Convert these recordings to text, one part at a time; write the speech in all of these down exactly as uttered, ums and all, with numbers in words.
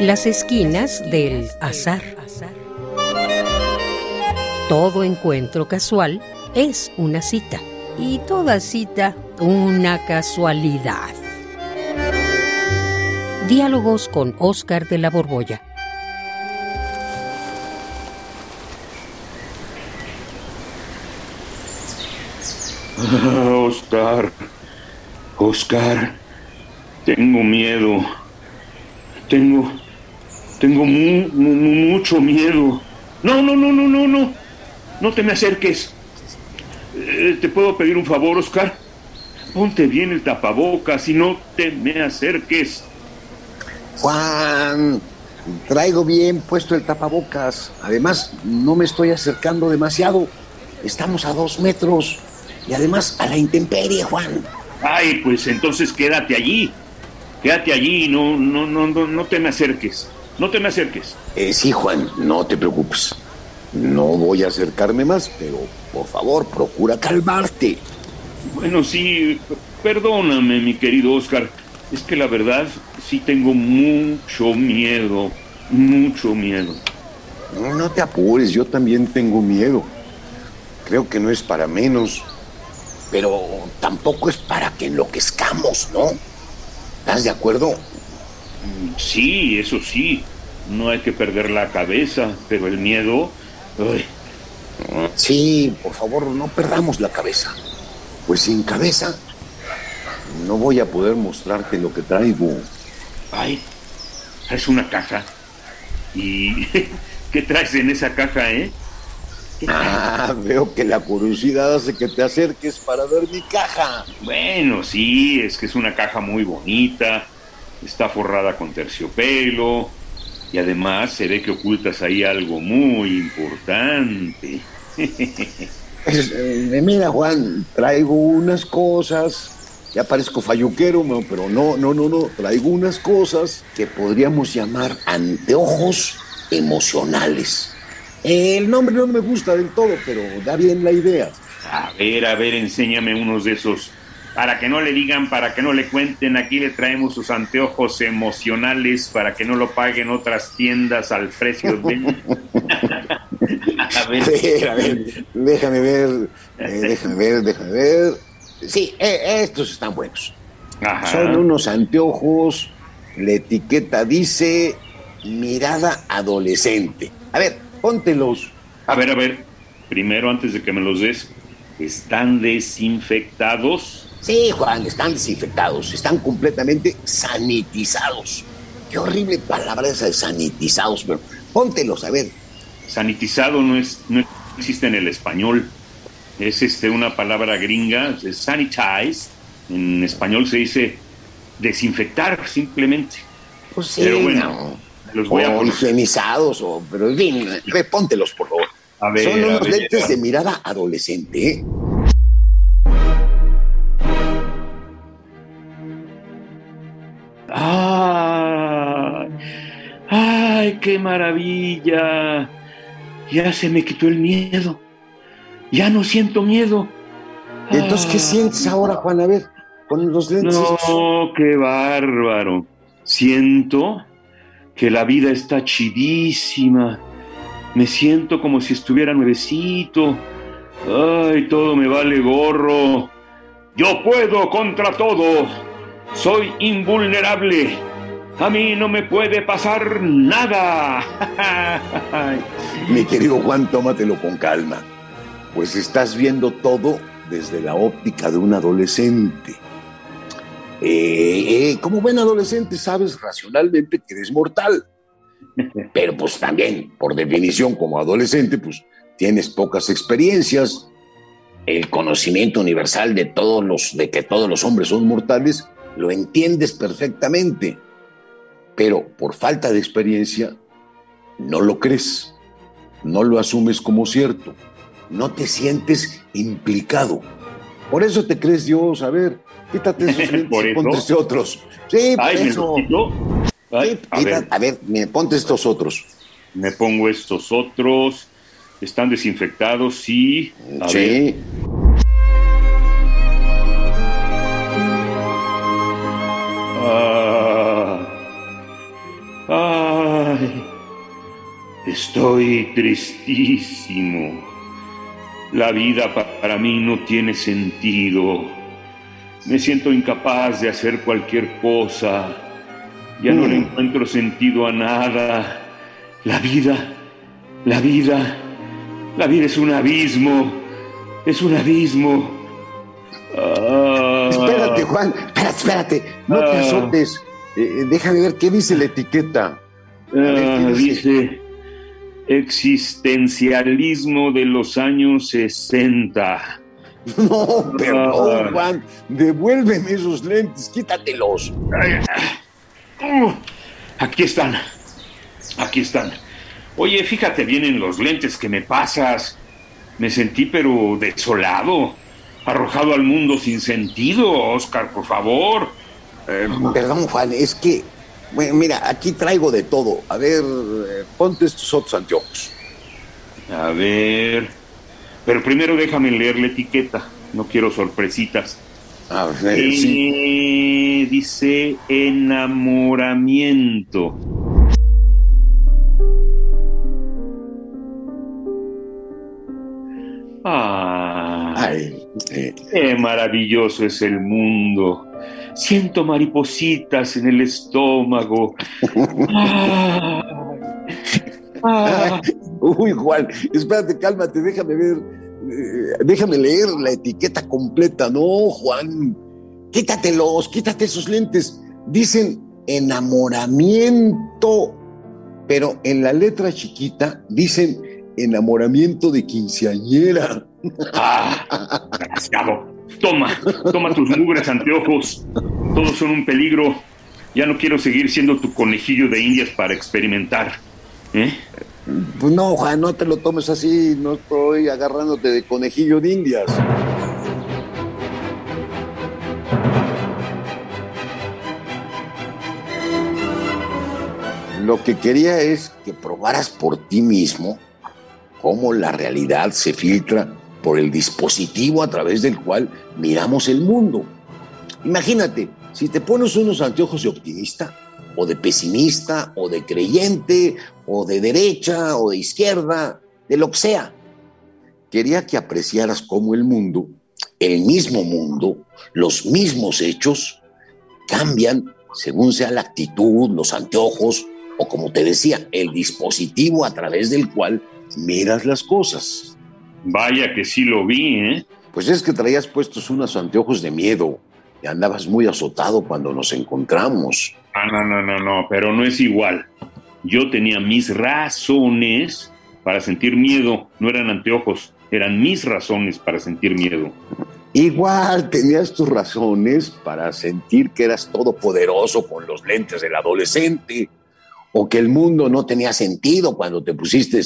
Las esquinas del azar. Todo encuentro casual es una cita, y toda cita una casualidad. Diálogos con Oscar de la Borbolla. Oscar, Oscar, tengo miedo, tengo, tengo mu, mu, mucho miedo. No, no, no, no, no, no, no te me acerques. ¿Te puedo pedir un favor, Oscar? Ponte bien el tapabocas y no te me acerques. Juan, traigo bien puesto el tapabocas. Además, no me estoy acercando demasiado. Estamos a dos metros. Y además a la intemperie, Juan. Ay, pues entonces quédate allí. Quédate allí, no, no, no, no, no te me acerques. No te me acerques. Eh, sí, Juan, no te preocupes. No voy a acercarme más, pero por favor, procura calmarte. Bueno, sí, perdóname, mi querido Oscar. Es que la verdad, sí tengo mucho miedo. Mucho miedo. No, no te apures, yo también tengo miedo. Creo que no es para menos. Pero tampoco es para que enloquezcamos, ¿no? ¿Estás de acuerdo? Sí, eso sí. No hay que perder la cabeza, pero el miedo... Uy. Sí, por favor, no perdamos la cabeza. Pues sin cabeza no voy a poder mostrarte lo que traigo. Ay, es una caja. ¿Y qué traes en esa caja, eh? Ah, veo que la curiosidad hace que te acerques para ver mi caja. Bueno, sí, es que es una caja muy bonita. Está forrada con terciopelo. Y además se ve que ocultas ahí algo muy importante. Pues, eh, mira, Juan, traigo unas cosas. Ya parezco falluquero, pero no, no, no, no. Traigo unas cosas que podríamos llamar anteojos emocionales. El nombre no me gusta del todo, pero da bien la idea. A ver, a ver, enséñame unos de esos. Para que no le digan, para que no le cuenten, aquí le traemos sus anteojos emocionales para que no lo paguen otras tiendas al precio de... A ver, a ver, déjame ver, eh, déjame ver, déjame ver. Sí, eh, estos están buenos. Ajá. Son unos anteojos, la etiqueta dice mirada adolescente. A ver, póntelos. A ver, a ver, primero antes de que me los des, ¿están desinfectados? Sí, Juan, están desinfectados, están completamente sanitizados. Qué horrible palabra esa de sanitizados, pero póntelos, a ver. Sanitizado no es, no existe en el español, es este una palabra gringa, es sanitize, en español se dice desinfectar simplemente. Pues sí, pero bueno, no. Los voy o a higienizados, o, pero en fin, repóntelos, por favor. A ver, son unos lentes de mirada adolescente, ¿eh? ¡Ah! ¡Ay, qué maravilla! Ya se me quitó el miedo. Ya no siento miedo. Entonces, ¿qué sientes ahora, Juan? A ver, con los lentes. No, qué bárbaro. Siento que la vida está chidísima. Me siento como si estuviera nuevecito. Ay, todo me vale gorro. Yo puedo contra todo. Soy invulnerable. A mí no me puede pasar nada. Mi querido Juan, tómatelo con calma. Pues estás viendo todo desde la óptica de un adolescente. Eh, eh, como buen adolescente sabes racionalmente que eres mortal. Pero pues también, por definición, como adolescente, pues tienes pocas experiencias. El conocimiento universal de todos los, de que todos los hombres son mortales, lo entiendes perfectamente. Pero por falta de experiencia, no lo crees, no lo asumes como cierto, no te sientes implicado. Por eso te crees Dios, a ver, quítate esos lentes y ponte otros. Sí, por Ay, eso. Me Ay, a, ver, a ver, me ponte estos otros. Me pongo estos otros. Están desinfectados, sí. A sí. Ver. Ah. Ah. Estoy tristísimo. La vida para mí no tiene sentido. Me siento incapaz de hacer cualquier cosa. Ya no le encuentro sentido a nada. La vida, la vida, la vida es un abismo. Es un abismo. Ah, espérate, Juan. Espérate, espérate. No ah, te azotes. Eh, déjame ver qué dice la etiqueta. Ah, dice existencialismo de los años sesenta. No, perdón, ah, Juan. Devuélveme esos lentes, quítatelos. Aquí están. Aquí están. Oye, fíjate bien en los lentes que me pasas. Me sentí pero desolado, arrojado al mundo sin sentido, Oscar, por favor. Eh, Perdón, Juan, es que... Bueno, mira, aquí traigo de todo. A ver, eh, ponte estos otros anteojos. A ver... Pero primero déjame leer la etiqueta. No quiero sorpresitas. A ver, eh, sí. Dice enamoramiento. Ah, ay, eh. ¡Qué maravilloso es el mundo! Siento maripositas en el estómago. Ah, ah. Uy, Juan, espérate, cálmate, déjame ver, eh, déjame leer la etiqueta completa. No, Juan, quítatelos, quítate esos lentes. Dicen enamoramiento, pero en la letra chiquita dicen enamoramiento de quinceañera. ¡Ah! Desgraciado. Toma, toma tus mugres anteojos. Todos son un peligro. Ya no quiero seguir siendo tu conejillo de indias para experimentar. ¿Eh? Pues no, Juan, no te lo tomes así. No estoy agarrándote de conejillo de indias. Lo que quería es que probaras por ti mismo cómo la realidad se filtra por el dispositivo a través del cual miramos el mundo. Imagínate, si te pones unos anteojos de optimista, o de pesimista, o de creyente, o de derecha, o de izquierda, de lo que sea. Quería que apreciaras cómo el mundo, el mismo mundo, los mismos hechos, cambian según sea la actitud, los anteojos, o como te decía, el dispositivo a través del cual miras las cosas. Vaya que sí lo vi, ¿eh? Pues es que traías puestos unos anteojos de miedo. Y andabas muy azotado cuando nos encontramos. Ah, no, no, no, no, pero no es igual. Yo tenía mis razones para sentir miedo. No eran anteojos, eran mis razones para sentir miedo. Igual tenías tus razones para sentir que eras todopoderoso con los lentes del adolescente. O que el mundo no tenía sentido cuando te pusiste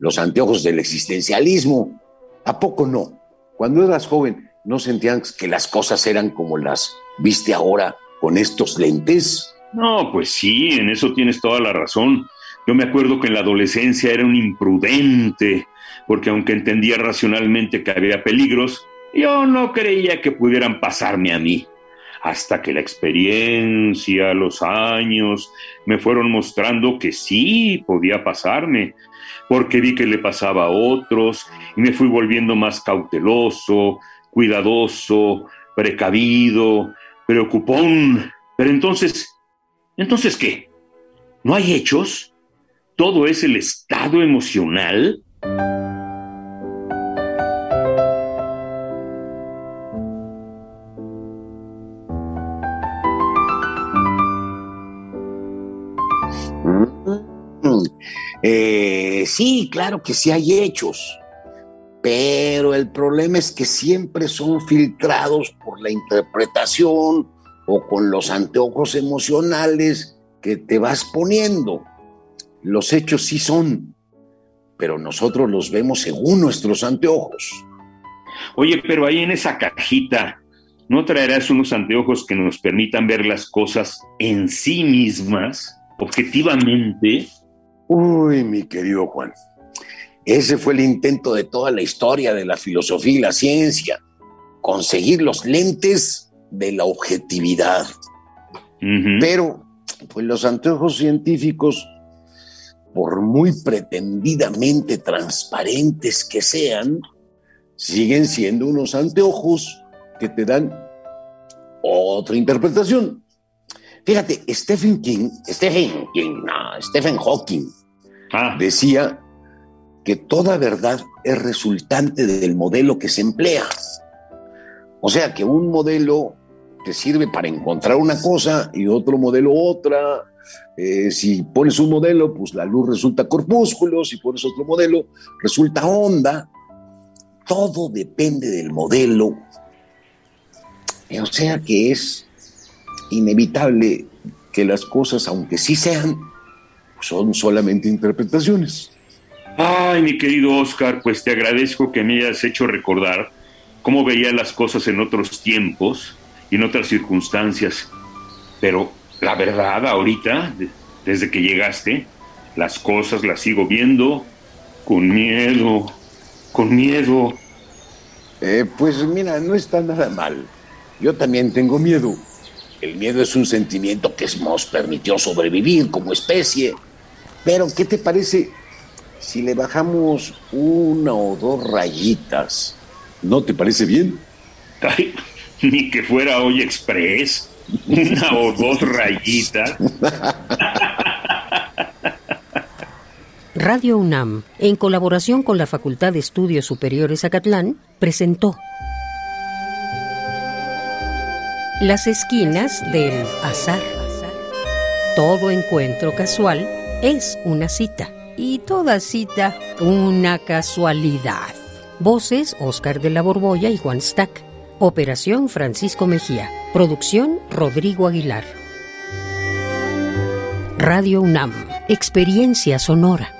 los anteojos del existencialismo. ¿A poco no? Cuando eras joven, ¿no sentías que las cosas eran como las viste ahora con estos lentes? No, pues sí, en eso tienes toda la razón. Yo me acuerdo que en la adolescencia era un imprudente, porque aunque entendía racionalmente que había peligros, yo no creía que pudieran pasarme a mí. Hasta que la experiencia, los años, me fueron mostrando que sí podía pasarme, porque vi que le pasaba a otros y me fui volviendo más cauteloso, cuidadoso, precavido, preocupón. Pero entonces, ¿entonces qué? ¿No hay hechos? ¿Todo es el estado emocional? Eh, sí, claro que sí hay hechos, pero el problema es que siempre son filtrados por la interpretación o con los anteojos emocionales que te vas poniendo. Los hechos sí son, pero nosotros los vemos según nuestros anteojos. Oye, pero ahí en esa cajita, ¿no traerás unos anteojos que nos permitan ver las cosas en sí mismas, objetivamente? Uy, mi querido Juan, ese fue el intento de toda la historia de la filosofía y la ciencia, conseguir los lentes de la objetividad. Uh-huh. Pero, pues los anteojos científicos, por muy pretendidamente transparentes que sean, siguen siendo unos anteojos que te dan otra interpretación. Fíjate, Stephen King, Stephen King, no, Stephen Hawking ah. decía que toda verdad es resultante del modelo que se emplea. O sea, que un modelo te sirve para encontrar una cosa y otro modelo otra. Eh, si pones un modelo, pues la luz resulta corpúsculo. Si pones otro modelo, resulta onda. Todo depende del modelo. O sea que es inevitable que las cosas, aunque sí sean, son solamente interpretaciones. Ay, mi querido Oscar, pues te agradezco que me hayas hecho recordar cómo veía las cosas en otros tiempos y en otras circunstancias. Pero la verdad, ahorita, desde que llegaste, las cosas las sigo viendo con miedo, con miedo. Eh, pues mira, no está nada mal. Yo también tengo miedo. El miedo es un sentimiento que nos permitió sobrevivir como especie. Pero, ¿qué te parece si le bajamos una o dos rayitas? ¿No te parece bien? Ay, ni que fuera hoy express. Una o dos rayitas. Radio UNAM, en colaboración con la Facultad de Estudios Superiores Acatlán, presentó Las esquinas del azar. Todo encuentro casual es una cita, y toda cita una casualidad. Voces: Oscar de la Borbolla y Juan Stack. Operación: Francisco Mejía. Producción: Rodrigo Aguilar. Radio UNAM, experiencia sonora.